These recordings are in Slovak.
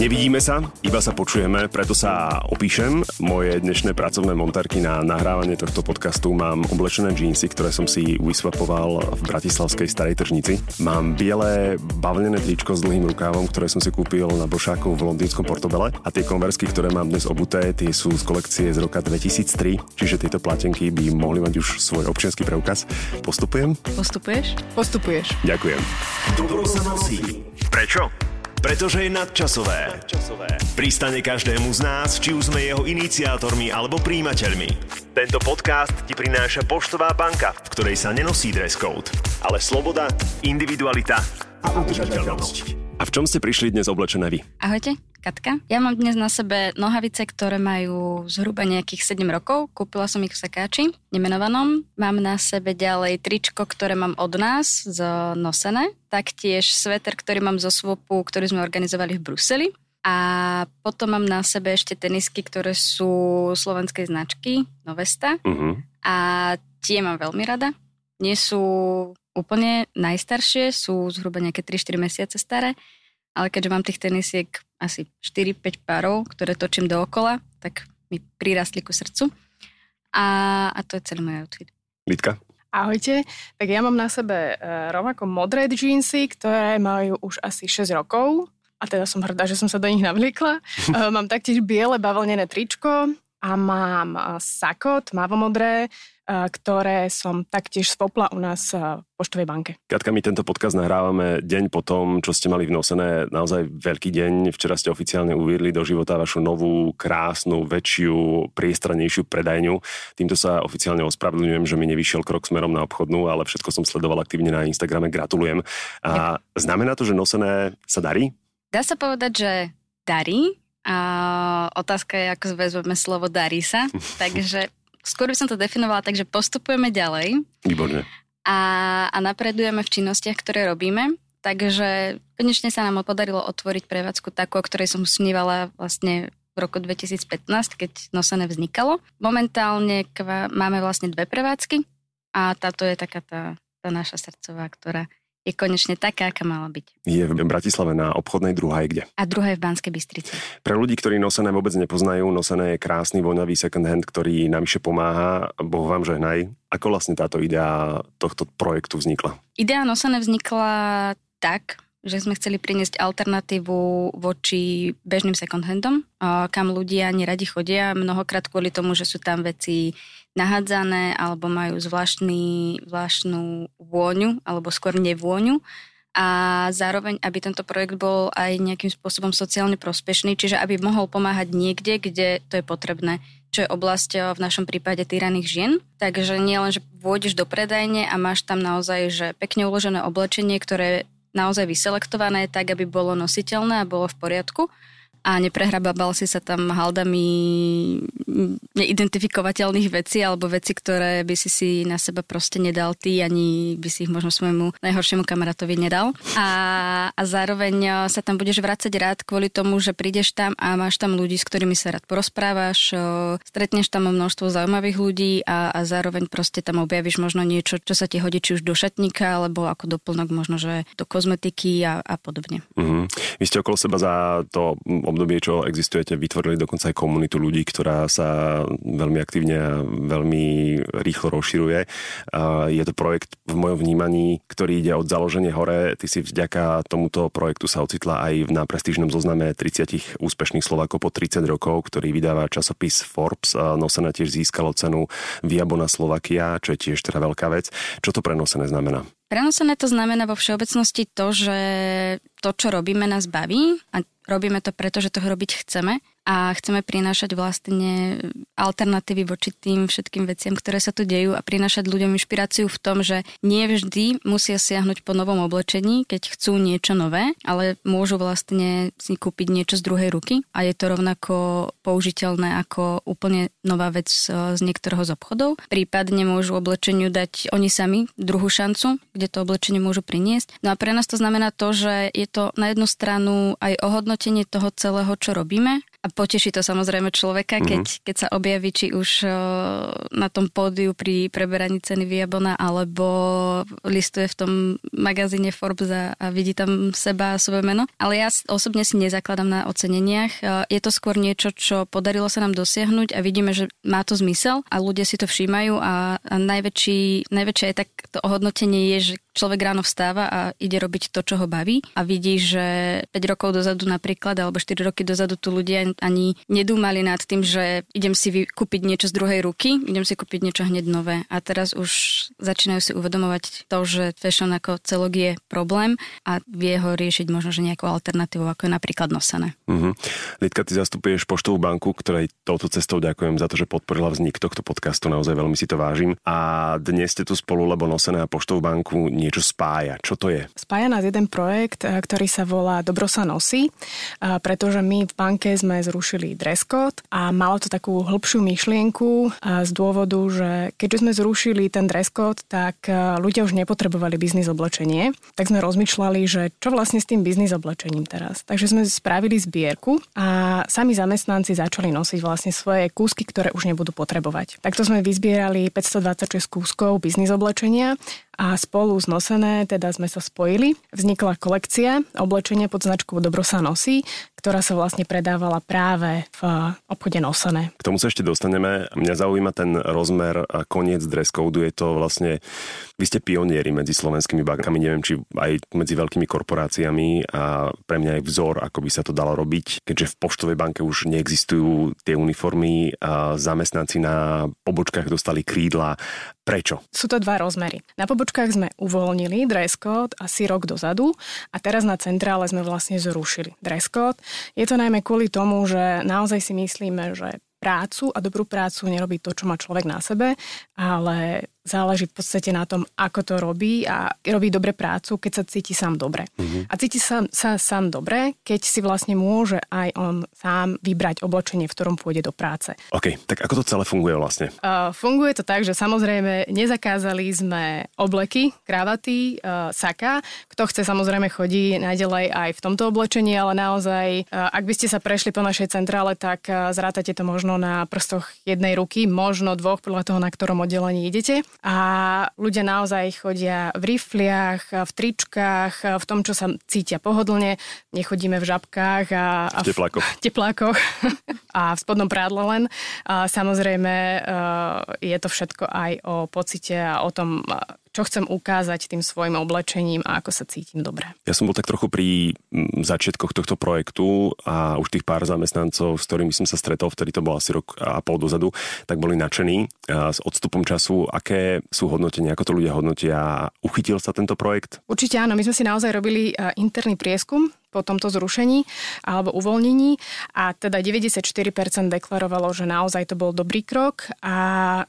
Nevidíme sa, iba sa počujeme, preto sa opíšem. Moje dnešné pracovné montérky na nahrávanie tohto podcastu mám oblečené džínsy, ktoré som si vysvapoval v bratislavskej Starej tržnici. Mám biele bavlnené tričko s dlhým rukávom, ktoré som si kúpil na Bošáku v londýnskom Portobele, a tie konverzky, ktoré mám dnes obuté, tie sú z kolekcie z roka 2003, čiže tieto platenky by mohli mať už svoj občiansky preukaz. Postupujem? Postupuješ? Postupuješ. Ďakujem. Dobro sa nosí. Prečo? Pretože je nadčasové. Pristane každému z nás, či už sme jeho iniciátormi alebo príjimateľmi. Tento podcast ti prináša Poštová banka, v ktorej sa nenosí dress code, ale sloboda, individualita a udržateľnosť. A v čom ste prišli dnes oblečené vy? Ahojte, Katka. Ja mám dnes na sebe nohavice, ktoré majú zhruba nejakých 7 rokov. Kúpila som ich v sekáči, nemenovanom. Mám na sebe ďalej tričko, ktoré mám od nás nosené. Taktiež sveter, ktorý mám zo Swapu, ktorý sme organizovali v Bruseli. A potom mám na sebe ešte tenisky, ktoré sú slovenskej značky Novesta. Uh-huh. A tie mám veľmi rada. Nie sú úplne najstaršie, sú zhruba nejaké 3-4 mesiace staré, ale keďže mám tých tenisiek asi 4-5 párov, ktoré točím dookola, tak mi prirastli ku srdcu. A to je celý môj outfit. Litka? Ahojte, tak ja mám na sebe rovnako modré džínsy, ktoré majú už asi 6 rokov, a teda som hrdá, že som sa do nich navliekla. Mám taktiež biele bavlnené tričko a mám sako tmavomodré, ktoré som taktiež spopla u nás v Poštovej banke. Katka, my tento podcast nahrávame deň po tom, čo ste mali vnosené. Naozaj veľký deň. Včera ste oficiálne uviedli do života vašu novú, krásnu, väčšiu, priestrannejšiu predajňu. Týmto sa oficiálne ospravedlňujem, že mi nevyšiel krok smerom na obchodnú, ale všetko som sledoval aktívne na Instagrame. Gratulujem. A znamená to, že nosené sa darí? Dá sa povedať, že darí. A otázka je, ako vezmeme slovo darí sa. Takže skôr by som to definovala tak, že postupujeme ďalej. Výborné. A napredujeme v činnostiach, ktoré robíme. Takže konečne sa nám podarilo otvoriť prevádzku takú, o ktorej som snívala vlastne v roku 2015, keď Nosené vznikalo. Momentálne máme vlastne dve prevádzky a táto je taká tá naša srdcová, ktorá je konečne taká, aká mala byť. Je v Bratislave na Obchodnej, druhá je kde? A druhá je v Banskej Bystrici. Pre ľudí, ktorí Nosené vôbec nepoznajú, Nosené je krásny, voňavý second hand, ktorý navyše pomáha. Boh vám žehnaj. Ako vlastne táto idea tohto projektu vznikla? Idea Nosené vznikla tak, že sme chceli priniesť alternatívu voči bežným second handom, kam ľudia neradi chodia, mnohokrát kvôli tomu, že sú tam veci nahádzané alebo majú zvláštnu vôňu alebo skôr nevôňu, a zároveň, aby tento projekt bol aj nejakým spôsobom sociálne prospešný, čiže aby mohol pomáhať niekde, kde to je potrebné, čo je oblasť v našom prípade týraných žien. Takže nie len, že vôjdeš do predajne a máš tam naozaj že pekne uložené oblečenie, ktoré je naozaj vyselektované tak, aby bolo nositeľné a bolo v poriadku, a neprehrabal si sa tam haldami neidentifikovateľných vecí alebo veci, ktoré by si na seba proste nedal ty, ani by si ich možno svojmu najhoršiemu kamarátovi nedal. A zároveň sa tam budeš vracať rád kvôli tomu, že prídeš tam a máš tam ľudí, s ktorými sa rád porozprávaš, stretneš tam množstvo zaujímavých ľudí a zároveň proste tam objavíš možno niečo, čo sa ti hodí, či už do šatníka alebo ako doplnok možno, že do kozmetiky a podobne. Vy ste okolo seba za to obdobie, čo existujete, vytvorili dokonca aj komunitu ľudí, ktorá sa veľmi aktívne a veľmi rýchlo rozširuje. Je to projekt v mojom vnímaní, ktorý ide od založenia hore. Ty si vďaka tomuto projektu sa ocitla aj na prestížnom zozname 30 úspešných Slovákov po 30 rokov, ktorý vydáva časopis Forbes. Nosené tiež získalo cenu Via Bona Slovakia, čo je tiež teda veľká vec. Čo to pre Nosené znamená? Prenosené to znamená vo všeobecnosti to, že to, čo robíme, nás baví a robíme to preto, že to robiť chceme a chceme prinášať vlastne alternatívy voči tým všetkým veciam, ktoré sa tu dejú, a prinášať ľuďom inšpiráciu v tom, že nie vždy musia siahnuť po novom oblečení, keď chcú niečo nové, ale môžu vlastne si kúpiť niečo z druhej ruky a je to rovnako použiteľné ako úplne nová vec z niektorého z obchodov. Prípadne môžu oblečeniu dať oni sami druhú šancu, kde to oblečenie môžu priniesť. No a pre nás to znamená to, že je to na jednu stranu aj ohodnotenie toho celého, čo robíme, A poteší to samozrejme človeka, keď sa objaví, či už na tom pódiu pri preberaní ceny Viabona, alebo listuje v tom magazíne Forbes a vidí tam seba a svoje meno. Ale ja osobne si nezakladám na oceneniach. Je to skôr niečo, čo podarilo sa nám dosiahnuť a vidíme, že má to zmysel a ľudia si to všímajú a najväčšie aj tak to ohodnotenie je, že človek ráno vstáva a ide robiť to, čo ho baví a vidí, že 5 rokov dozadu napríklad, alebo 4 roky dozadu tu ľudia ani nedúmali nad tým, že idem si kúpiť niečo z druhej ruky, idem si kúpiť niečo hneď nové. A teraz už začínajú si uvedomovať to, že fashion ako celok je problém a vie ho riešiť možno, že nejakou alternatívou, ako je napríklad nosené. Mm-hmm. Lidka, ty zastupuješ Poštovú banku, ktorej touto cestou ďakujem za to, že podporila vznik tohto podcastu, naozaj veľmi si to vážim. A dnes ste tu spolu, lebo Nosené a Poštovú banku niečo spája. Čo to je? Spája nás jeden projekt, ktorý sa volá Dobro sa nosí, pretože my v banke sme zrušili dress code a malo to takú hĺbšiu myšlienku z dôvodu, že keďže sme zrušili ten dress code, tak ľudia už nepotrebovali biznis oblečenie, tak sme rozmýšľali, že čo vlastne s tým biznis oblečením teraz. Takže sme spravili zbierku a sami zamestnanci začali nosiť vlastne svoje kúsky, ktoré už nebudú potrebovať. Takto sme vyzbierali 526 kúskov biznis oblečenia a spolu s Nosené, teda sme sa spojili. Vznikla kolekcia oblečenia pod značkou Dobro sa nosí, ktorá sa vlastne predávala práve v obchode Nosené. K tomu sa ešte dostaneme. Mňa zaujíma ten rozmer a koniec dress code. Je to vlastne, vy ste pionieri medzi slovenskými bankami, neviem, či aj medzi veľkými korporáciami a pre mňa je vzor, ako by sa to dalo robiť, keďže v Poštovej banke už neexistujú tie uniformy a zamestnanci na pobočkách dostali krídla. Prečo? Sú to dva rozmery. Na pobočkách sme uvoľnili dress code asi rok dozadu a teraz na centrále sme vlastne zrušili dress code. Je to najmä kvôli tomu, že naozaj si myslíme, že prácu a dobrú prácu nerobí to, čo má človek na sebe, ale záleží v podstate na tom, ako to robí a robí dobre prácu, keď sa cíti sám dobre. Mm-hmm. A cíti sa sám dobre, keď si vlastne môže aj on sám vybrať oblečenie, v ktorom pôjde do práce. OK, tak ako to celé funguje vlastne? Funguje to tak, že samozrejme nezakázali sme obleky, kravaty, saka. Kto chce, samozrejme chodí naďalej aj v tomto oblečení, ale naozaj, ak by ste sa prešli po našej centrále, tak zrátate to možno na prstoch jednej ruky, možno dvoch, podľa toho, na ktorom oddelení idete. A ľudia naozaj chodia v rifliach, v tričkách, v tom, čo sa cítia pohodlne. Nechodíme v žabkách a v teplákoch a v spodnom prádle len. A samozrejme je to všetko aj o pocite a o tom, čo chcem ukázať tým svojim oblečením a ako sa cítim dobre. Ja som bol tak trochu pri začiatkoch tohto projektu a už tých pár zamestnancov, s ktorými som sa stretol, vtedy to bol asi rok a pol dozadu, tak boli nadšení. S odstupom času, aké sú hodnotenia, ako to ľudia hodnotia? Uchytil sa tento projekt? Určite áno, my sme si naozaj robili interný prieskum po tomto zrušení alebo uvoľnení a teda 94% deklarovalo, že naozaj to bol dobrý krok a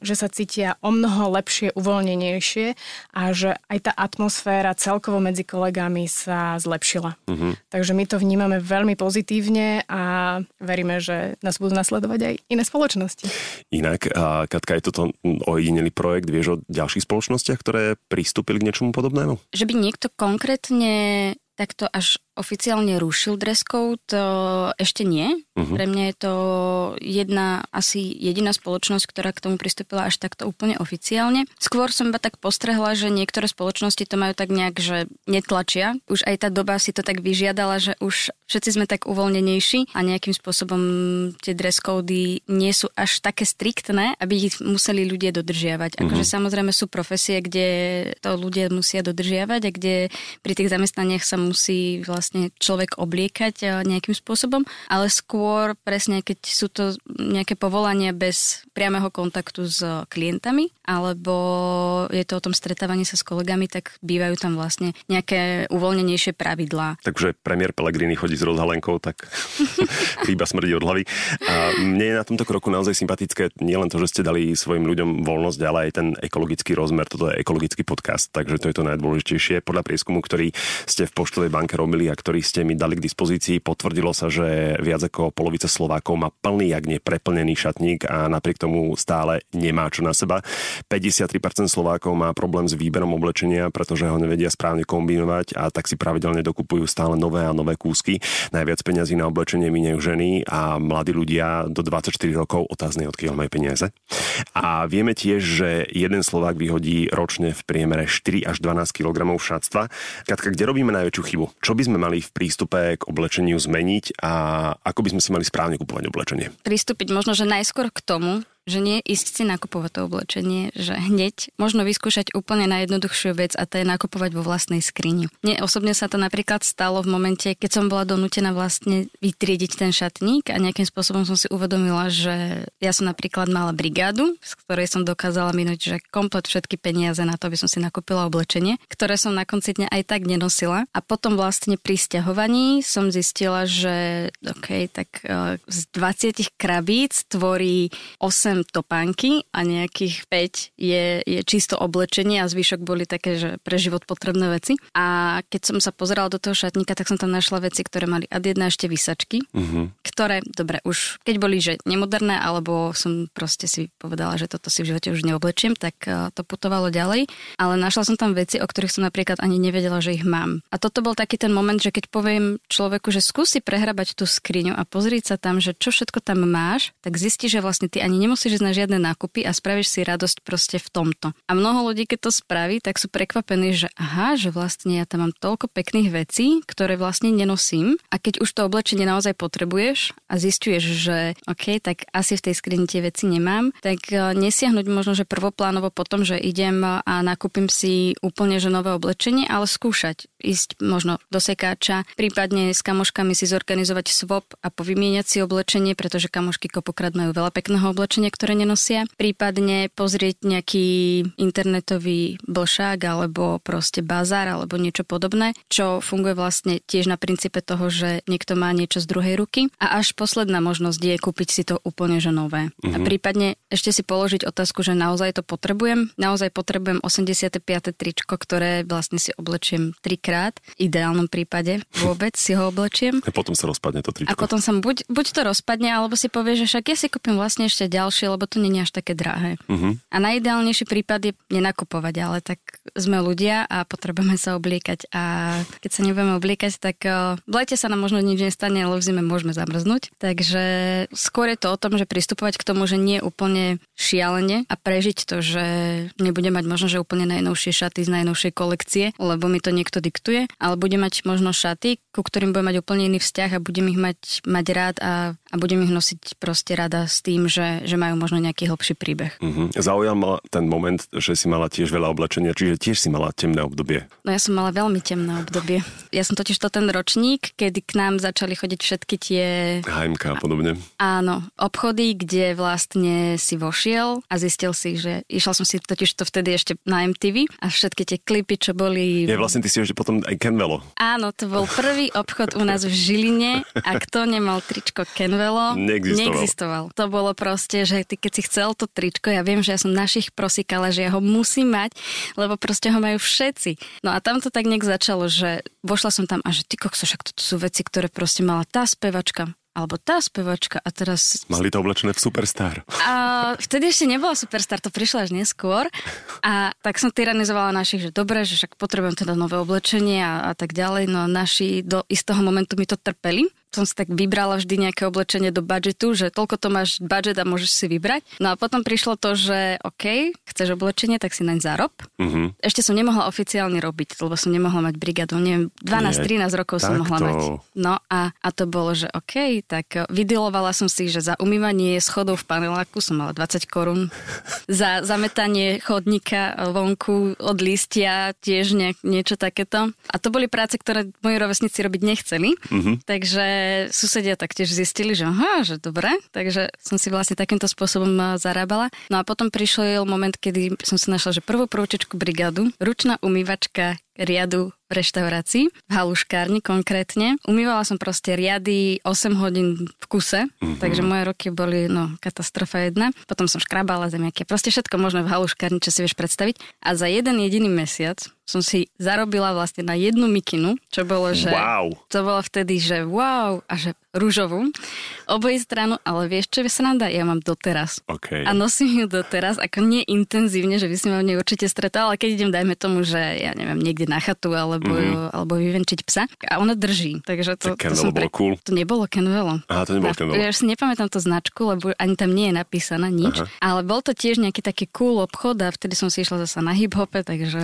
že sa cítia o mnoho lepšie, uvoľnenejšie a že aj tá atmosféra celkovo medzi kolegami sa zlepšila. Mm-hmm. Takže my to vnímame veľmi pozitívne a veríme, že nás budú nasledovať aj iné spoločnosti. Inak, Katka, je toto ojedinelý projekt, vieš o ďalších spoločnostiach, ktoré pristúpili k niečomu podobnému? Že by niekto konkrétne takto až oficiálne rušil dress code, ešte nie. Uh-huh. Pre mňa je to jediná spoločnosť, ktorá k tomu pristúpila až takto úplne oficiálne. Skôr som iba tak postrehla, že niektoré spoločnosti to majú tak nejak, že netlačia. Už aj tá doba si to tak vyžiadala, že už všetci sme tak uvoľnenejší a nejakým spôsobom tie dress cody nie sú až také striktné, aby ich museli ľudia dodržiavať. Uh-huh. Akože samozrejme sú profesie, kde to ľudia musia dodržiavať a kde pri tých zamestnaniach sa musí vlastne človek obliekať nejakým spôsobom, ale skôr presne, keď sú to nejaké povolania bez priameho kontaktu s klientami, alebo je to o tom stretávaní sa s kolegami, tak bývajú tam vlastne nejaké uvoľnenejšie pravidlá. Takže premiér Pellegrini chodí s rozhalenkou, tak iba smrdí od hlavy. A mne je na tomto kroku naozaj sympatické nielen to, že ste dali svojim ľuďom voľnosť, ale aj ten ekologický rozmer. Toto je ekologický podcast, takže to je to najdôležitejšie. Podľa prieskumu, ktorý ste v Poštovej banke robili a ktorý ste mi dali k dispozícii, potvrdilo sa, že viac ako polovica Slovákov má plný, ak nie preplnený šatník a napriek tomu stále nemá čo na seba. 53% Slovákov má problém s výberom oblečenia, pretože ho nevedia správne kombinovať a tak si pravidelne dokupujú stále nové a nové kúsky. Najviac peňazí na oblečenie míňajú ženy a mladí ľudia do 24 rokov, otázne odkiaľ majú peniaze. A vieme tiež, že jeden Slovák vyhodí ročne v priemere 4 až 12 kg šatstva. Katka, kde robíme najväčšiu chybu? Čo by sme mali v prístupe k oblečeniu zmeniť a ako by sme si mali správne kupovať oblečenie? Pristúpiť možno, že najskôr k tomu, že nie ísť si nakupovať to oblečenie, že hneď možno vyskúšať úplne najjednoduchšiu vec a to je nakupovať vo vlastnej skrini. Mne osobne sa to napríklad stalo v momente, keď som bola donútená vlastne vytriediť ten šatník a nejakým spôsobom som si uvedomila, že ja som napríklad mala brigádu, z ktorej som dokázala minúť, že komplet všetky peniaze na to, aby som si nakúpila oblečenie, ktoré som na konci dňa aj tak nenosila. A potom vlastne pri sťahovaní som zistila, že tak z 20 krabíc tvorí 8 topánky a nejakých 5 je čisto oblečenie a zvyšok boli také, že pre život potrebné veci. A keď som sa pozerala do toho šatníka, tak som tam našla veci, ktoré mali ad jedna ešte vysačky, ktoré, dobre, už keď boli, že nemoderné, alebo som proste si povedala, že toto si v živote už neoblečiem, tak to putovalo ďalej. Ale našla som tam veci, o ktorých som napríklad ani nevedela, že ich mám. A toto bol taký ten moment, že keď poviem človeku, že skúsi prehrabať tú skriňu a pozrieť sa tam, že čo všetko tam máš, tak zistí, že vlastne ty ani nemusíš ísť na žiadne nákupy a spravíš si radosť proste v tomto. A mnoho ľudí, keď to spraví, tak sú prekvapení, že aha, že vlastne ja tam mám toľko pekných vecí, ktoré vlastne nenosím. A keď už to oblečenie naozaj potrebuješ a zisťuješ, že tak asi v tej skrini tie veci nemám, tak nesiahnuť možno, že prvoplánovo potom, že idem a nakúpim si úplne že nové oblečenie, ale skúšať ísť možno do sekáča, prípadne s kamoškami si zorganizovať swap a povymieňať si oblečenie, pretože kamošky kopokrát majú veľa pekného oblečenia, ktoré nenosia, prípadne pozrieť nejaký internetový blšák alebo proste bazár alebo niečo podobné, čo funguje vlastne tiež na princípe toho, že niekto má niečo z druhej ruky a až posledná možnosť je kúpiť si to úplne že nové. A prípadne ešte si položiť otázku, že naozaj to potrebujem. Naozaj potrebujem 85. tričko, ktoré vlastne si oblečiem trikrát. V ideálnom prípade vôbec si ho oblečiem. A potom sa rozpadne to tričko. A potom sa buď to rozpadne, alebo si povie, že však ja si kúpim vlastne ešte ďalšie, lebo to nie je až také drahé. A najideálnejší prípad je nenakupovať, ale tak sme ľudia a potrebujeme sa obliekať a keď sa nebudeme obliekať, tak v lete sa nám možno nič nestane, ale v zime môžeme zamrznúť. Takže skôr je to o tom, že pristupovať k tomu, že nie úplne šialene a prežiť to, že nebudem mať možno, že úplne najnovšie šaty z najnovšej kolekcie, lebo mi to niekto diktuje, ale budem mať možno šaty, ku ktorým budem mať úplne iný vzťah a budem ich mať rád a budem ich nosiť proste rada s tým, že majú možno nejaký hlbší príbeh. Zaujal ma ten moment, že si mala tiež veľa oblečenia, čiže tiež si mala temné obdobie. No ja som mala veľmi temné obdobie. Ja som totiž to ten ročník, kedy k nám začali chodiť všetky tie H&M a podobne. Áno, obchody, kde vlastne si vošiel a zistil si, že išla som si totiž to vtedy ešte na MTV a všetky tie klipy, čo boli. Ja vlastne ty si ešte potom aj Kenvelo. Áno, to bol prvý obchod u nás v Žiline a kto nemal tričko Kenvelo, neexistoval. To bolo proste, že ty keď si chcel to tričko, ja viem, že ja som našich prosíkala, že ja ho musím mať, lebo proste ho majú všetci. No a tam to tak nejak začalo, že vošla som tam a že ty kokso, však toto sú veci, ktoré proste mala tá spevačka. Alebo tá spevačka a teraz... Mali to oblečené v Superstar. A vtedy ešte nebola Superstar, to prišla až neskôr. A tak som tyranizovala našich, že dobre, že však potrebujem teda nové oblečenie a tak ďalej. No naši do istého momentu mi to trpeli. Som si tak vybrala vždy nejaké oblečenie do budžetu, že toľko to máš budžet a môžeš si vybrať. No a potom prišlo to, že chceš oblečenie, tak si naň zárob. Ešte som nemohla oficiálne robiť, lebo som nemohla mať brigádu. Neviem, 12-13 rokov som mohla mať. No a to bolo, že tak vydilovala som si, že za umývanie schodov v paneláku som mala 20 korún. Za zametanie chodníka vonku od listia tiež niečo takéto. A to boli práce, ktoré moji rovesníci robiť nechceli. Takže susedia taktiež zistili, že aha, že dobre, takže som si vlastne takýmto spôsobom zarábala. No a potom prišiel moment, kedy som si našla, že prvú prvúčečku brigádu, ručná umývačka riadu v reštaurácii, v haluškárni konkrétne. Umývala som proste riady 8 hodín v kuse, takže moje roky boli, katastrofa jedna. Potom som škrabala zemiaky, proste všetko možné v haluškárni, čo si vieš predstaviť. A za jeden jediný mesiac som si zarobila vlastne na jednu mikinu, čo bolo, že... Wow. To bolo vtedy, že wow, a že ružovú, oboj stranu, ale vieš, čo je sranda? Ja mám doteraz. Okay. A nosím ju doteraz, ako nie intenzívne, že by si ma v nej určite stretol, ale keď idem, dajme tomu, že ja neviem, niekde na chatu, alebo vyvenčiť psa. A ona drží. Takže to som cool. To nebolo Kenvelo. Aha, to nebolo Kenvelo. Ja už si nepamätám tú značku, lebo ani tam nie je napísaná nič. Aha. Ale bol to tiež nejaký taký cool obchod a vtedy som si išla zasa na hip-hope, takže...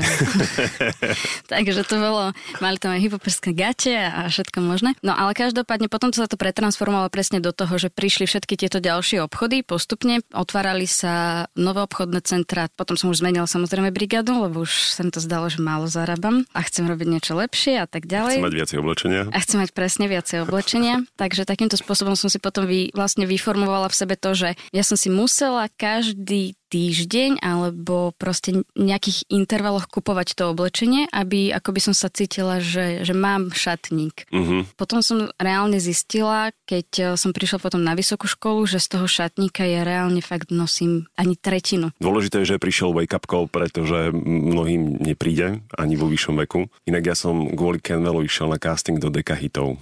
takže to bolo... Mali tam aj hip-hoperské gate a všetko možné. No ale každopádne potom sa to pretransformovalo presne do toho, že prišli všetky tieto ďalšie obchody postupne, otvárali sa nové obchodné centra, potom som už zmenila samozrejme brigádu, lebo už sa mi to zdalo, že málo zarábam a chcem robiť niečo lepšie a tak ďalej. Chcem mať viacej oblečenia. A chcem mať presne viacej oblečenia. Takže takýmto spôsobom som si potom vlastne vyformovala v sebe to, že ja som si musela každý týždeň alebo proste nejakých intervaloch kupovať to oblečenie, aby akoby som sa cítila, že mám šatník. Uh-huh. Potom som reálne zistila, keď som prišla potom na vysokú školu, že z toho šatníka ja reálne fakt nosím ani tretinu. Dôležité je, že prišiel wake-up call, pretože mnohým nepríde ani vo vyššom veku. Inak ja som kvôli Kenvelu išiel na casting do dekahitov.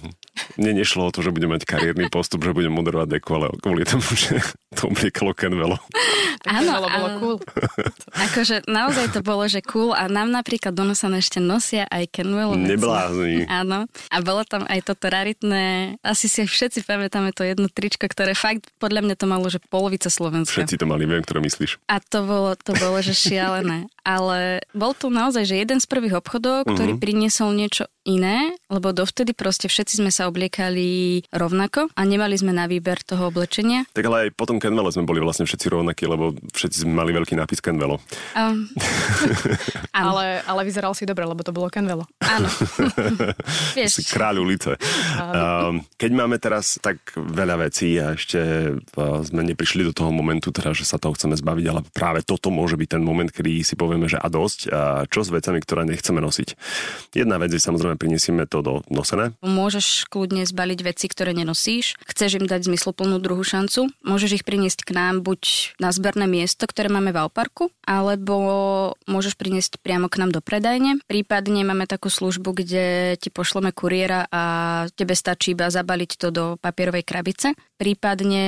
Mne nešlo o to, že budem mať kariérny postup, že budem moderovať deku, ale kvôli tomu, že to obliekalo Kenvelo. Áno, bolo cool. Akože naozaj to bolo, že cool a nám napríklad donosané ešte nosia aj Kenvelo. Neblázni. Áno. A bolo tam aj toto raritné, asi si všetci pamätáme to jedno tričko, ktoré fakt podľa mňa to malo, že polovica Slovenska. Všetci to mali, viem, ktoré myslíš. A to bolo že šialené. Ale bol to naozaj, že jeden z prvých obchodov, ktorý priniesol niečo iné, lebo dovtedy proste všetci sme sa obliekali rovnako a nemali sme na výber toho oblečenia. Tak ale aj potom Kenvelo sme boli vlastne všetci rovnakí, lebo všetci sme mali veľký nápis Kenvelo. Ale vyzeral si dobre, lebo to bolo Kenvelo. Áno. Vieš. Kráľ ulice. Keď máme teraz tak veľa vecí a ešte sme neprišli do toho momentu, teda, že sa toho chceme zbaviť, ale práve toto môže byť ten moment, kedy si povieme, že a dosť, a čo s vecami, ktoré nechceme nosiť. Jedna vec je samozrejme priniesieme to do nosené. Môžeš kľudne zbaliť veci, ktoré nenosíš. Chceš im dať zmysluplnú druhú šancu. Môžeš ich priniesť k nám buď na zberné miesto, ktoré máme v Auparku, alebo môžeš priniesť priamo k nám do predajne. Prípadne máme takú službu, kde ti pošleme kuriéra a tebe stačí iba zabaliť to do papierovej krabice. Prípadne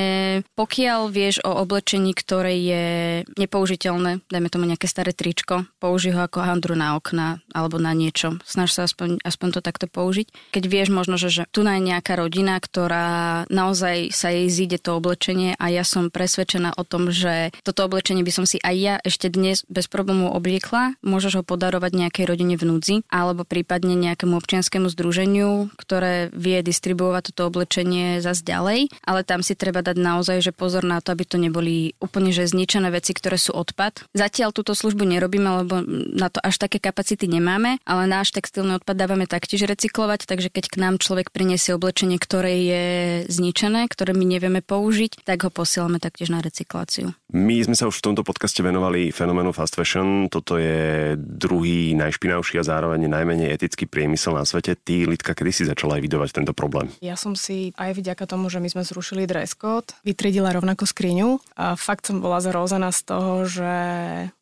pokiaľ vieš o oblečení, ktoré je nepoužiteľné, dajme tomu nejaké staré tričko, použij ho ako handru na okna alebo na niečo. Snaž sa aspoň to takto použiť. Keď vieš možno, že tu je nejaká rodina, ktorá naozaj sa jej zíde to oblečenie a ja som presvedčená o tom, že toto oblečenie by som si aj ja ešte dnes bez problémov obliekla, môžeš ho podarovať nejakej rodine v núdzi alebo prípadne nejakému občianskému združeniu, ktoré vie distribuovať toto oblečenie zas ďalej, ale tam si treba dať naozaj, že pozor na to, aby to neboli úplne že zničené veci, ktoré sú odpad. Zatiaľ túto službu nerobíme, lebo na to až také kapacity nemáme, ale náš textilný odpad dávame taktiež recyklovať, takže keď k nám človek priniesie oblečenie, ktoré je zničené, ktoré my nevieme použiť, tak ho posielame taktiež na recykláciu. My sme sa už v tomto podcaste venovali fenoménu fast fashion. Toto je druhý najšpinavší a zároveň najmenej etický priemysel na svete. Ty, Lidka, kedy si začala aj vidovať tento problém? Ja som si aj vďaka tomu, že my sme zrušili dress code, vytriedila rovnako skriňu a fakt som bola zhrozená z toho, že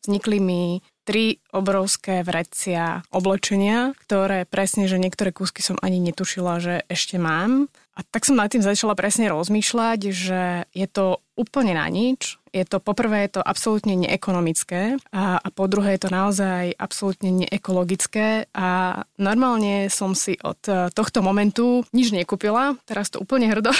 vznikli mi 3 obrovské vrecia oblečenia, ktoré presne, že niektoré kúsky som ani netušila, že ešte mám. A tak som nad tým začala presne rozmýšľať, že je to úplne na nič. Poprvé je to absolútne neekonomické a po druhé je to naozaj absolútne neekologické a normálne som si od tohto momentu nič nekúpila, teraz to úplne hrdo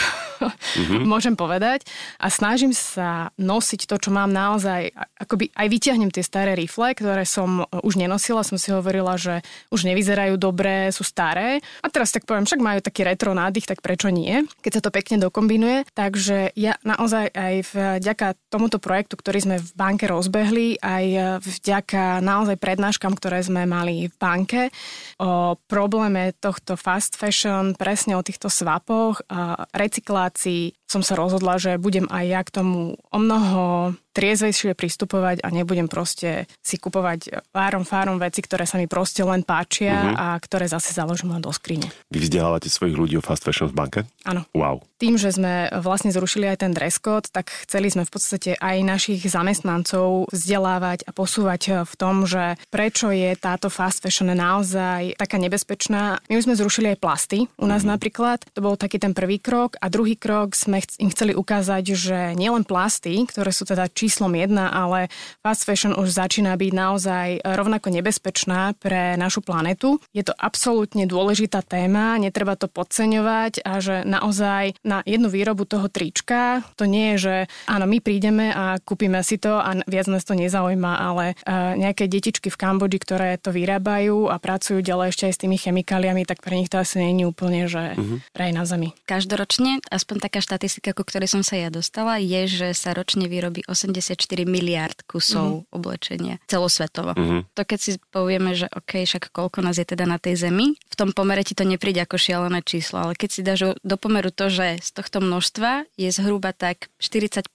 môžem povedať a snažím sa nosiť to, čo mám naozaj, akoby aj vyťahnem tie staré rifle, ktoré som už nenosila, som si hovorila, že už nevyzerajú dobre, sú staré a teraz tak poviem, však majú taký retro nádych, tak prečo nie, keď sa to pekne dokombinuje, takže ja naozaj aj vďaka tomu projektu, ktorý sme v banke rozbehli, aj vďaka naozaj prednáškam, ktoré sme mali v banke o probléme tohto fast fashion, presne o týchto swapoch, recyklácii som sa rozhodla, že budem aj ja k tomu o mnoho triezvejšie pristupovať a nebudem proste si kupovať fárom veci, ktoré sa mi proste len páčia a ktoré zase založím len do skrine. Vy vzdelávate svojich ľudí o fast fashion v banke? Áno. Wow. Tým, že sme vlastne zrušili aj ten dress code, tak chceli sme v podstate aj našich zamestnancov vzdelávať a posúvať v tom, že prečo je táto fast fashion naozaj taká nebezpečná. My už sme zrušili aj plasty u nás napríklad. To bol taký ten prvý krok a druhý krok sme im chceli ukázať, že nielen plasty, ktoré sú teda číslom 1, ale fast fashion už začína byť naozaj rovnako nebezpečná pre našu planetu. Je to absolútne dôležitá téma, netreba to podceňovať a že naozaj na jednu výrobu toho trička, to nie je, že áno, my prídeme a kúpime si to a viac nás to nezaujíma, ale nejaké detičky v Kambodži, ktoré to vyrábajú a pracujú ďalej ešte aj s tými chemikáliami, tak pre nich to asi nie je úplne, že raj na zemi. Každoročne, aspoň taká štatistika, ku ktorej som sa ja dostala, je, že sa ročne vyrobí 84 miliárd kusov oblečenia celosvetovo. To keď si povieme, že okej, však koľko nás je teda na tej zemi, v tom pomere ti to nepríde ako šialené číslo, ale keď si dáš do pomeru to, že z tohto množstva je zhruba tak 40%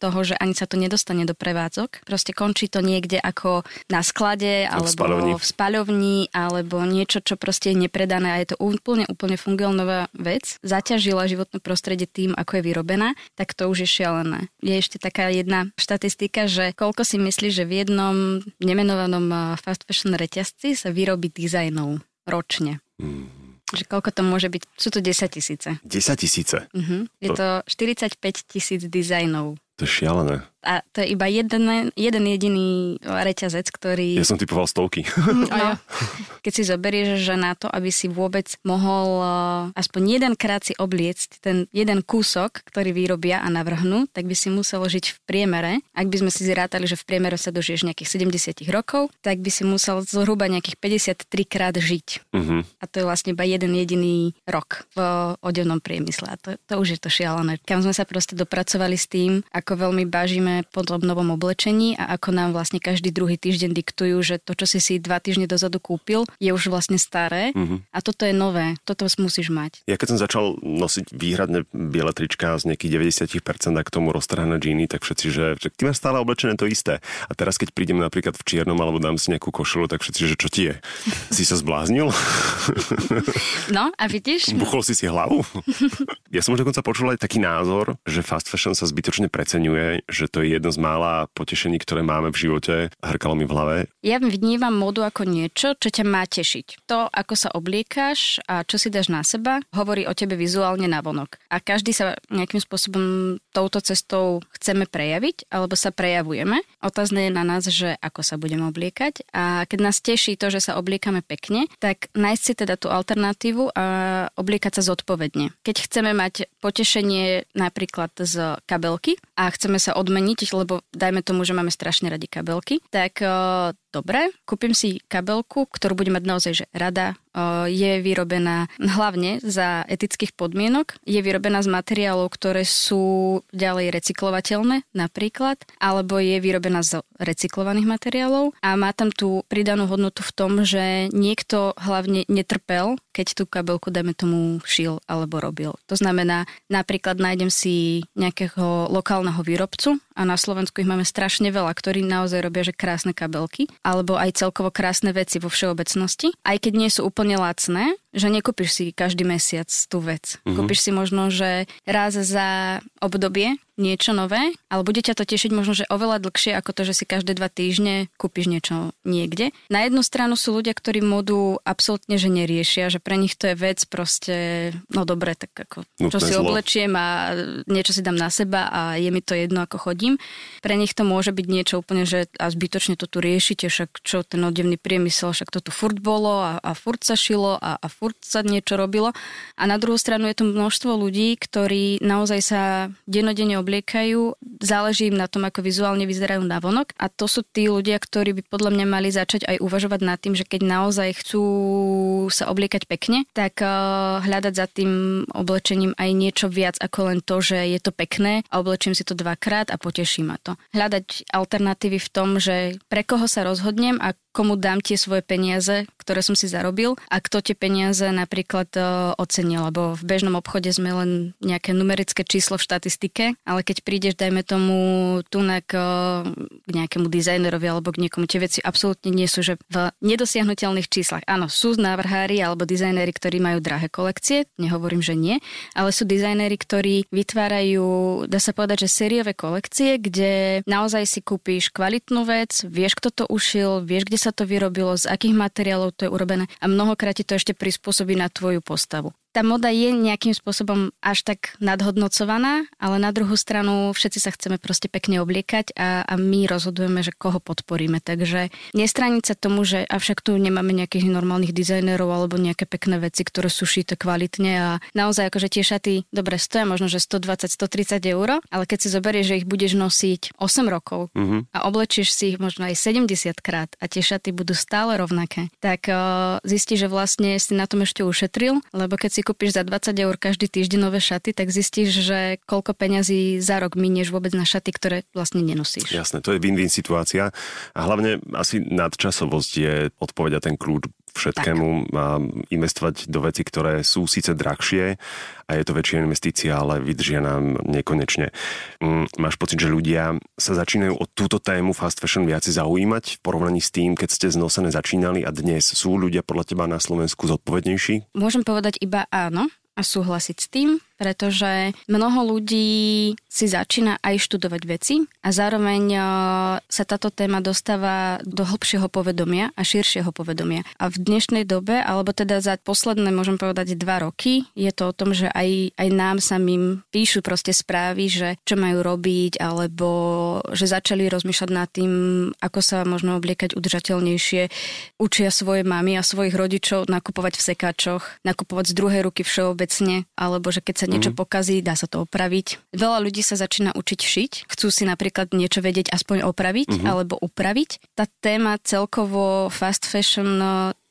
toho, že ani sa to nedostane do prevádzok, proste končí to niekde ako na sklade, alebo v spaľovni, alebo niečo, čo proste je nepredané a je to úplne fungálnová vec. Zaťažila životné prostredie tým, ako je vyrobená, tak to už je šialené. Je ešte taká jedna štatistika, že koľko si myslíš, že v jednom nemenovanom fast fashion reťazci sa vyrobí dizajnov ročne. Že koľko to môže byť? Sú to 10 000. 10 000? Je to 45 000 dizajnov. To je šialené. A to je iba jeden jediný reťazec, ktorý... Ja som typoval stovky. No. Keď si zoberieš, že na to, aby si vôbec mohol aspoň jedenkrát si obliecť ten jeden kúsok, ktorý vyrobia a navrhnú, tak by si musel žiť v priemere. Ak by sme si zrátali, že v priemere sa dožiješ nejakých 70 rokov, tak by si musel zhruba nejakých 53 krát žiť. A to je vlastne iba jeden jediný rok v odevnom priemysle. A to už je to šialené. Kam sme sa proste dopracovali s tým, ako veľmi bážime po tom novom oblečení a ako nám vlastne každý druhý týždeň diktujú, že to, čo si 2 týždne dozadu kúpil, je už vlastne staré a toto je nové. Toto musíš mať. Ja keď som začal nosiť výhradne biele trička z nejakých 90% a k tomu roztrhané džíny, tak všetci, že ty máš stále oblečené to isté. A teraz, keď prídem napríklad v čiernom alebo dám si nejakú košelu, tak všetci, že čo ti je? Si sa zbláznil? No a vidíš? Buchol si hlavu? Ja som už dokonca počul aj taký názor, že fast fashion sa zbytočne preceňuje, že to je jedno z mála potešení, ktoré máme v živote. Hrkalo mi v hlave. Ja vnímam módu ako niečo, čo ťa má tešiť. To, ako sa obliekáš a čo si dáš na seba, hovorí o tebe vizuálne navonok. A každý sa nejakým spôsobom touto cestou chceme prejaviť, alebo sa prejavujeme. Otázne je na nás, že ako sa budeme obliekať. A keď nás teší to, že sa obliekame pekne, tak nájsť si teda tú alternatívu a obliekať sa zodpovedne. Keď chceme mať potešenie napríklad z kabelky a chceme sa odmeniť, lebo dajme tomu, že máme strašne radi kabelky, tak dobre, kúpim si kabelku, ktorú budem mať naozaj že rada, je vyrobená hlavne za etických podmienok, je vyrobená z materiálov, ktoré sú ďalej recyklovateľné napríklad, alebo je vyrobená z recyklovaných materiálov a má tam tú pridanú hodnotu v tom, že niekto hlavne netrpel, keď tú kabelku, dajme tomu, šil alebo robil. To znamená, napríklad nájdem si nejakého lokálneho výrobcu a na Slovensku ich máme strašne veľa, ktorí naozaj robia že krásne kabelky, alebo aj celkovo krásne veci vo všeobecnosti, aj keď nie sú úplne lacné, že nekúpiš si každý mesiac tú vec. Kúpiš si možno, že raz za obdobie niečo nové, ale bude ťa to tešiť možno, že oveľa dlhšie ako to, že si každé 2 týždne kúpiš niečo niekde. Na jednu stranu sú ľudia, ktorí módu absolútne že neriešia, že pre nich to je vec proste, no dobre, tak ako čo si oblečiem a niečo si dám na seba a je mi to jedno, ako chodím. Pre nich to môže byť niečo úplne, že a zbytočne to tu riešite, však čo ten odevný priemysel, však to tu furt bolo a furt sa šilo a furt sa niečo robilo. A na druhú stranu je tu množstvo ľudí, ktorí naozaj sa dennodenne obliekajú, záleží im na tom, ako vizuálne vyzerajú navonok. A to sú tí ľudia, ktorí by podľa mňa mali začať aj uvažovať nad tým, že keď naozaj chcú sa obliekať pekne, tak hľadať za tým oblečením aj niečo viac ako len to, že je to pekné a oblečím si to dvakrát a poteší ma to. Hľadať alternatívy v tom, že pre koho sa rozhodnem a komu dám tie svoje peniaze, ktoré som si zarobil a kto tie peniaze napríklad ocenil, lebo v bežnom obchode sme len nejaké numerické číslo v štatistike, ale keď prídeš, dajme tomu tunak k nejakému dizajnerovi alebo k niekomu, tie veci absolútne nie sú že v nedosiahnuteľných číslach. Áno, sú návrhári alebo dizajneri, ktorí majú drahé kolekcie, nehovorím, že nie, ale sú dizajneri, ktorí vytvárajú, dá sa povedať, že sériové kolekcie, kde naozaj si kúpíš kvalitnú vec, vieš, kto to ušil, vieš, kde sa to vyrobilo, z akých materiálov to je urobené a mnohokrát ti to ešte prispôsobí na tvoju postavu. Tá moda je nejakým spôsobom až tak nadhodnocovaná, ale na druhú stranu všetci sa chceme proste pekne obliekať a my rozhodujeme, že koho podporíme. Takže nestrániť sa tomu, že avšak tu nemáme nejakých normálnych dizajnerov alebo nejaké pekné veci, ktoré sú šité kvalitne a naozaj akože tie šaty dobre stoja, možno že 120-130 €, ale keď si zoberieš, že ich budeš nosiť 8 rokov a oblečieš si ich možno aj 70 krát a tie šaty budú stále rovnaké, tak zistíš, že vlastne si na tom ešte ušetril, lebo keď si kúpiš za 20 € každý týždeň nové šaty, tak zistíš, že koľko peňazí za rok minieš vôbec na šaty, ktoré vlastne nenosíš. Jasné, to je win-win situácia a hlavne asi nadčasovosť je odpoveď a ten kľúč všetkému a investovať do veci, ktoré sú síce drahšie a je to väčšia investícia, ale vydržia nám nekonečne. Máš pocit, že ľudia sa začínajú o túto tému fast fashion viac zaujímať v porovnaní s tým, keď ste znosené začínali a dnes sú ľudia podľa teba na Slovensku zodpovednejší? Môžem povedať iba áno a súhlasiť s tým, pretože mnoho ľudí si začína aj študovať veci a zároveň sa táto téma dostáva do hlbšieho povedomia a širšieho povedomia. A v dnešnej dobe, alebo teda za posledné, môžem povedať, 2 roky, je to o tom, že aj nám samým píšu proste správy, že čo majú robiť, alebo že začali rozmýšľať nad tým, ako sa možno obliekať udržateľnejšie. Učia svoje mami a svojich rodičov nakupovať v sekáčoch, nakupovať z druhej ruky všeobecne, alebo že keď sa niečo pokazí, dá sa to opraviť. Veľa ľudí sa začína učiť šiť. Chcú si napríklad niečo vedieť aspoň opraviť alebo upraviť. Tá téma celkovo fast fashion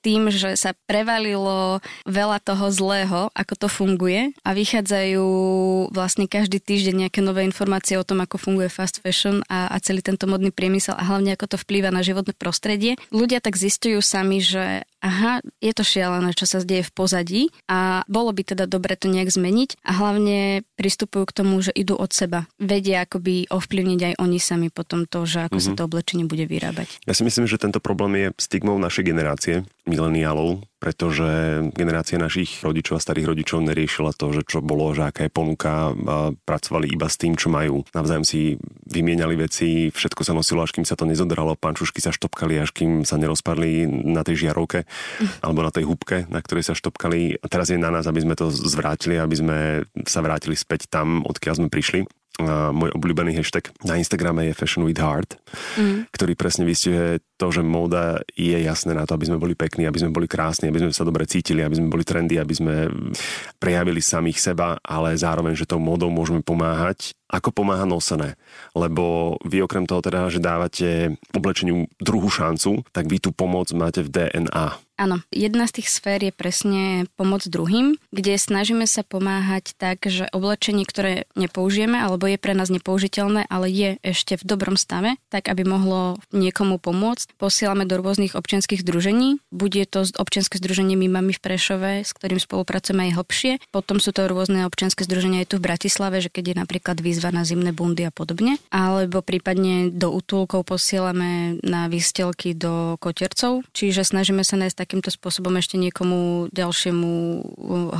tým, že sa prevalilo veľa toho zlého, ako to funguje a vychádzajú vlastne každý týždeň nejaké nové informácie o tom, ako funguje fast fashion a celý tento modný priemysel a hlavne ako to vplýva na životné prostredie. Ľudia tak zistujú sami, že aha, je to šialené, čo sa deje v pozadí a bolo by teda dobre to nejak zmeniť a hlavne pristupujú k tomu, že idú od seba. Vedia akoby ovplyvniť aj oni sami potom to, že ako sa to oblečenie bude vyrábať. Ja si myslím, že tento problém je stigmou našej generácie, mileniálov, pretože generácia našich rodičov a starých rodičov neriešila to, že čo bolo, že aká je ponuka, a pracovali iba s tým, čo majú. Navzájom si vymieniali veci, všetko sa nosilo, až kým sa to nezodralo, pančušky sa štopkali, až kým sa nerozpadli na tej žiarovke alebo na tej húbke, na ktorej sa štopkali. A teraz je na nás, aby sme to zvrátili, aby sme sa vrátili späť tam, odkiaľ sme prišli. Môj obľúbený hashtag na Instagrame je Fashion with Heart, ktorý presne vystihuje to, že móda je jasné na to, aby sme boli pekní, aby sme boli krásni, aby sme sa dobre cítili, aby sme boli trendy, aby sme prejavili samých seba, ale zároveň, že tou módou môžeme pomáhať, ako pomáha nosené. Lebo vy okrem toho teda, že dávate oblečeniu druhú šancu, tak vy tú pomoc máte v DNA. Áno, jedna z tých sfér je presne pomoc druhým, kde snažíme sa pomáhať tak, že oblečenie, ktoré nepoužijeme, alebo je pre nás nepoužiteľné, ale je ešte v dobrom stave, tak aby mohlo niekomu pomôcť. Posielame do rôznych občianskych združení. Bude to občianske združenie My mami v Prešove, s ktorým spolupracujeme aj hlbšie. Potom sú to rôzne občianske združenia aj tu v Bratislave, že keď je napríklad výzva na zimné bundy a podobne, alebo prípadne do útulkov posielame na výstelky do Kotercov, čiže snažíme sa nájsť takýmto spôsobom ešte niekomu ďalšiemu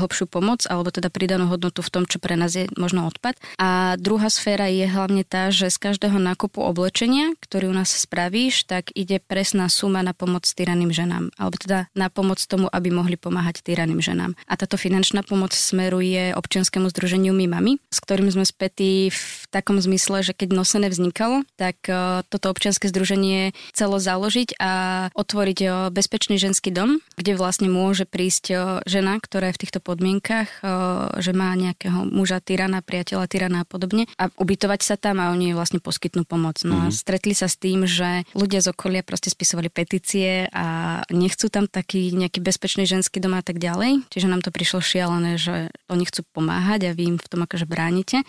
hlbšiu pomoc, alebo teda pridanú hodnotu v tom, čo pre nás je možno odpad. A druhá sféra je hlavne tá, že z každého nákupu oblečenia, ktorý u nás spravíš, tak ide presná suma na pomoc týraným ženám, alebo teda na pomoc tomu, aby mohli pomáhať týraným ženám. A táto finančná pomoc smeruje občianskemu združeniu My mami, s ktorým sme spätí veci v takom zmysle, že keď Nosené vznikalo, tak toto občianske združenie chcelo založiť a otvoriť bezpečný ženský dom, kde vlastne môže prísť žena, ktorá je v týchto podmienkach, že má nejakého muža, tyrana, priateľa, tyrana a podobne a ubytovať sa tam a oni vlastne poskytnú pomoc. No a stretli sa s tým, že ľudia z okolia proste spisovali petície a nechcú tam taký nejaký bezpečný ženský dom a tak ďalej. Čiže nám to prišlo šialené, že oni chcú pomáhať a vy im v tom akože bránite.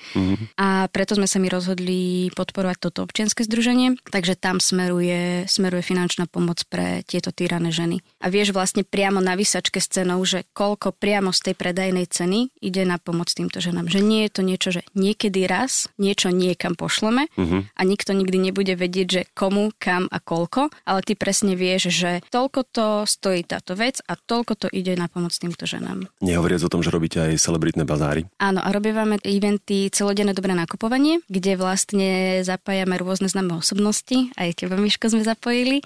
A preto sme sa my rozhodli podporovať toto občianske združenie, takže tam smeruje finančná pomoc pre tieto týrané ženy. A vieš vlastne priamo na výsačke s cenou, že koľko priamo z tej predajnej ceny ide na pomoc týmto ženám. Že nie je to niečo, že niekedy raz niečo niekam pošleme a nikto nikdy nebude vedieť, že komu, kam a koľko, ale ty presne vieš, že toľko to stojí táto vec a toľko to ide na pomoc týmto ženám. Nehovoriac o tom, že robíte aj celebritné bazáry. Áno, a robíme eventy celodenné dobré nakupovanie, kde vlastne zapájame rôzne známe osobnosti, aj teba, Miško, sme zapojili.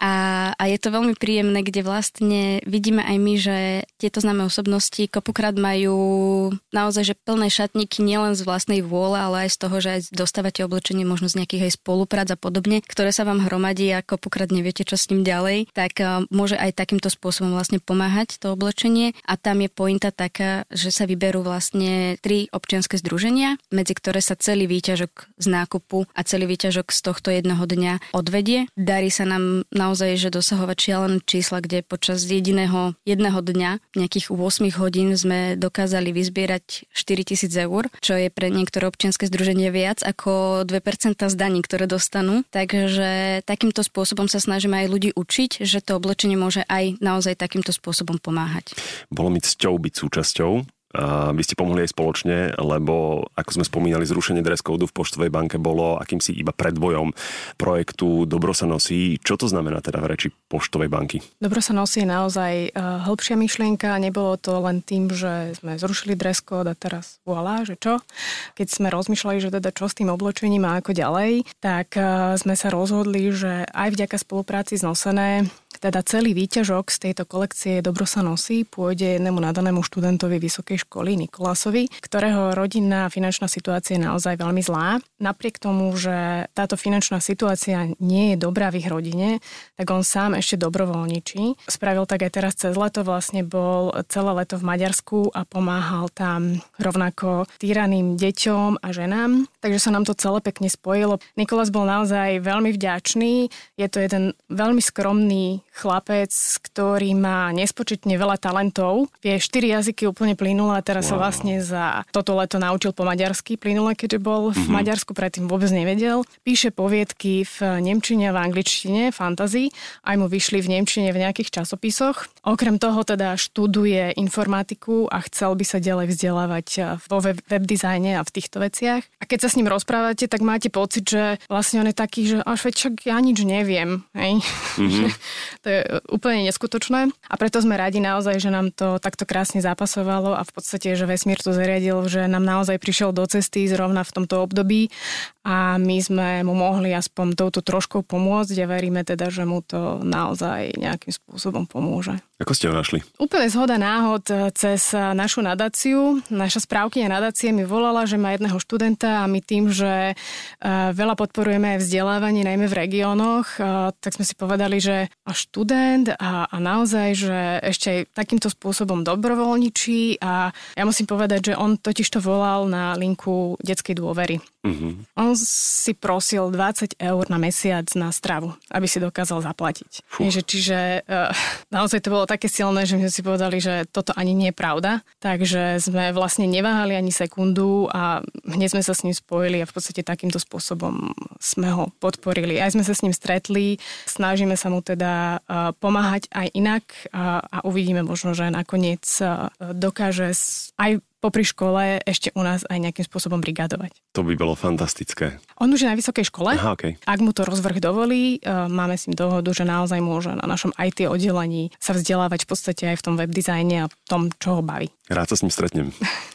A je to veľmi príjemné, kde vlastne vidíme aj my, že tieto známe osobnosti kopukrát majú naozaj že plné šatníky nielen z vlastnej vôle, ale aj z toho, že aj dostávate oblečenie možno z nejakých aj spoluprác a podobne, ktoré sa vám hromadí a kopukrát neviete, čo s ním ďalej, tak môže aj takýmto spôsobom vlastne pomáhať to oblečenie a tam je pointa taká, že sa vyberú vlastne 3 občianske združenia, medzi ktoré sa celý výťažok z nákupu a celý výťažok z tohto jedného dňa odvedie. Darí sa nám naozaj, že dosahovať šialené čísla, kde počas jedného dňa, nejakých 8 hodín sme dokázali vyzbierať 4 000 eur, čo je pre niektoré občianske združenie viac ako 2% z daní, ktoré dostanú. Takže takýmto spôsobom sa snažíme aj ľudí učiť, že to oblečenie môže aj naozaj takýmto spôsobom pomáhať. Bolo mi cťou byť súčasťou. A vy ste pomohli aj spoločne, lebo ako sme spomínali, zrušenie dress code v Poštovej banke bolo akýmsi iba predbojom projektu Dobro sa nosí. Čo to znamená teda v reči Poštovej banky? Dobro sa nosí je naozaj hĺbšia myšlienka. Nebolo to len tým, že sme zrušili dress code a teraz voilà, že čo? Keď sme rozmýšľali, že teda čo s tým oblečením a ako ďalej, tak sme sa rozhodli, že aj vďaka spolupráci s Nosené teda celý výťažok z tejto kolekcie Dobro sa nosí pôjde jednému nadanému študentovi vysokej školy Nikolásovi, ktorého rodinná finančná situácia je naozaj veľmi zlá. Napriek tomu, že táto finančná situácia nie je dobrá v ich rodine, tak on sám ešte dobrovoľničí. Spravil tak aj teraz cez leto, vlastne bol celé leto v Maďarsku a pomáhal tam rovnako týraným deťom a ženám. Takže sa nám to celé pekne spojilo. Nikolás bol naozaj veľmi vďačný. Je to jeden veľmi skromný chlapec, ktorý má nespočetne veľa talentov. Vie 4 jazyky úplne plynule a teraz sa vlastne za toto leto naučil po maďarsky plynule, keďže bol v Maďarsku, predtým vôbec nevedel. Píše poviedky v nemčine a v angličtine, fantasy. Aj mu vyšli v nemčine v nejakých časopisoch. Okrem toho teda študuje informatiku a chcel by sa ďalej vzdelávať vo webdizajne a v týchto veciach. A keď sa s ním rozprávate, tak máte pocit, že vlastne on je taký, že až však ja nič neviem. Hej? To je úplne neskutočné a preto sme radi naozaj, že nám to takto krásne zapasovalo a v podstate, že vesmír to zariadil, že nám naozaj prišiel do cesty zrovna v tomto období a my sme mu mohli aspoň touto troškou pomôcť a veríme teda, že mu to naozaj nejakým spôsobom pomôže. Ako ste ho našli? Úplne zhoda náhod cez našu nadáciu. Naša správkyňa nadácie mi volala, že má jedného študenta a my tým, že veľa podporujeme aj vzdelávanie, najmä v regiónoch, tak sme si povedali, že a študent a naozaj, že ešte aj takýmto spôsobom dobrovoľničí a ja musím povedať, že on totiž to volal na linku detskej dôvery. On si prosil 20 eur na mesiac na stravu, aby si dokázal zaplatiť. Čiže naozaj to bolo také silné, že my sme si povedali, že toto ani nie je pravda. Takže sme vlastne neváhali ani sekundu a hneď sme sa s ním spojili a v podstate takýmto spôsobom sme ho podporili. Aj sme sa s ním stretli, snažíme sa mu teda pomáhať aj inak a uvidíme možno, že nakoniec dokáže aj popri škole ešte u nás aj nejakým spôsobom brigádovať. To by bolo fantastické. On už je na vysokej škole. Aha, okay. Ak mu to rozvrh dovolí, máme s ním dohodu, že naozaj môže na našom IT oddelení sa vzdelávať v podstate aj v tom webdizajne a tom, čo ho baví. Rád sa s ním stretnem.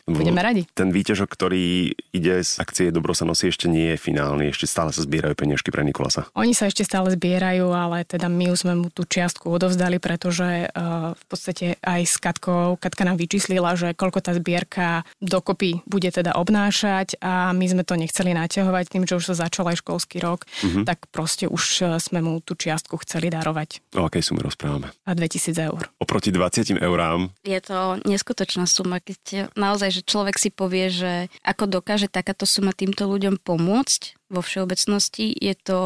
Budeme radi. Ten výťažok, ktorý ide z akcie Dobro sa nosí, ešte nie je finálny. Ešte stále sa zbierajú peniažky pre Nikolasa. Oni sa ešte stále zbierajú, ale teda my už sme mu tú čiastku odovzdali, pretože v podstate aj s Katkou, Katka nám vyčíslila, že koľko tá zbierka roka dokopy bude teda obnášať a my sme to nechceli naťahovať tým, že už sa začal aj školský rok, tak proste už sme mu tú čiastku chceli darovať. O akej sume rozprávame? A 2000 eur. Oproti 20 eurám? Je to neskutočná suma, keď naozaj, že človek si povie, že ako dokáže takáto suma týmto ľuďom pomôcť vo všeobecnosti, je to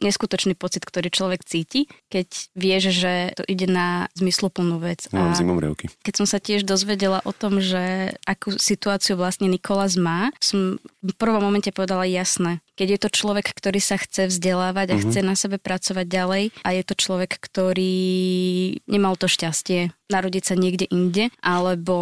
neskutočný pocit, ktorý človek cíti, keď vie, že to ide na zmysluplnú vec. Mám zimom rievky. Keď som sa tiež dozvedela o tom, že akú situáciu vlastne Nikolás má, som v prvom momente povedala jasné. Keď je to človek, ktorý sa chce vzdelávať a chce na sebe pracovať ďalej a je to človek, ktorý nemal to šťastie narodiť sa niekde inde alebo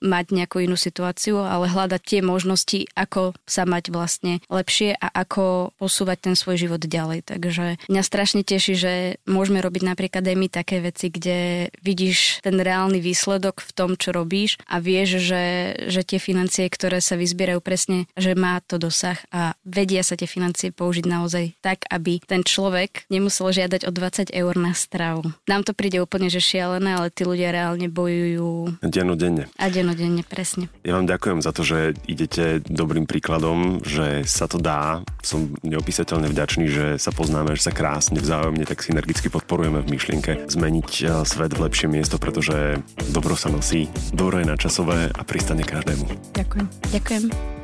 mať nejakú inú situáciu, ale hľadať tie možnosti, ako sa mať vlastne lepšie a ako posúvať ten svoj život ďalej. Takže mňa strašne teší, že môžeme robiť napríklad aj my také veci, kde vidíš ten reálny výsledok v tom, čo robíš a vieš, že tie financie, ktoré sa vyzbierajú presne, že má to dosah a vedia sa tie financie použiť naozaj tak, aby ten človek nemusel žiadať o 20 eur na stravu. Nám to príde úplne, že šialené, ale tí ľudia reálne bojujú. Denodenne. A denodenne, presne. Ja vám ďakujem za to, že idete dobrým príkladom, že sa to dá. Som neopísateľne vďačný, že sa poznáme, že sa krásne vzájomne tak synergicky podporujeme v myšlienke zmeniť svet v lepšie miesto, pretože dobro sa nosí, dobro je načasové a pristane každému. Ďakujem.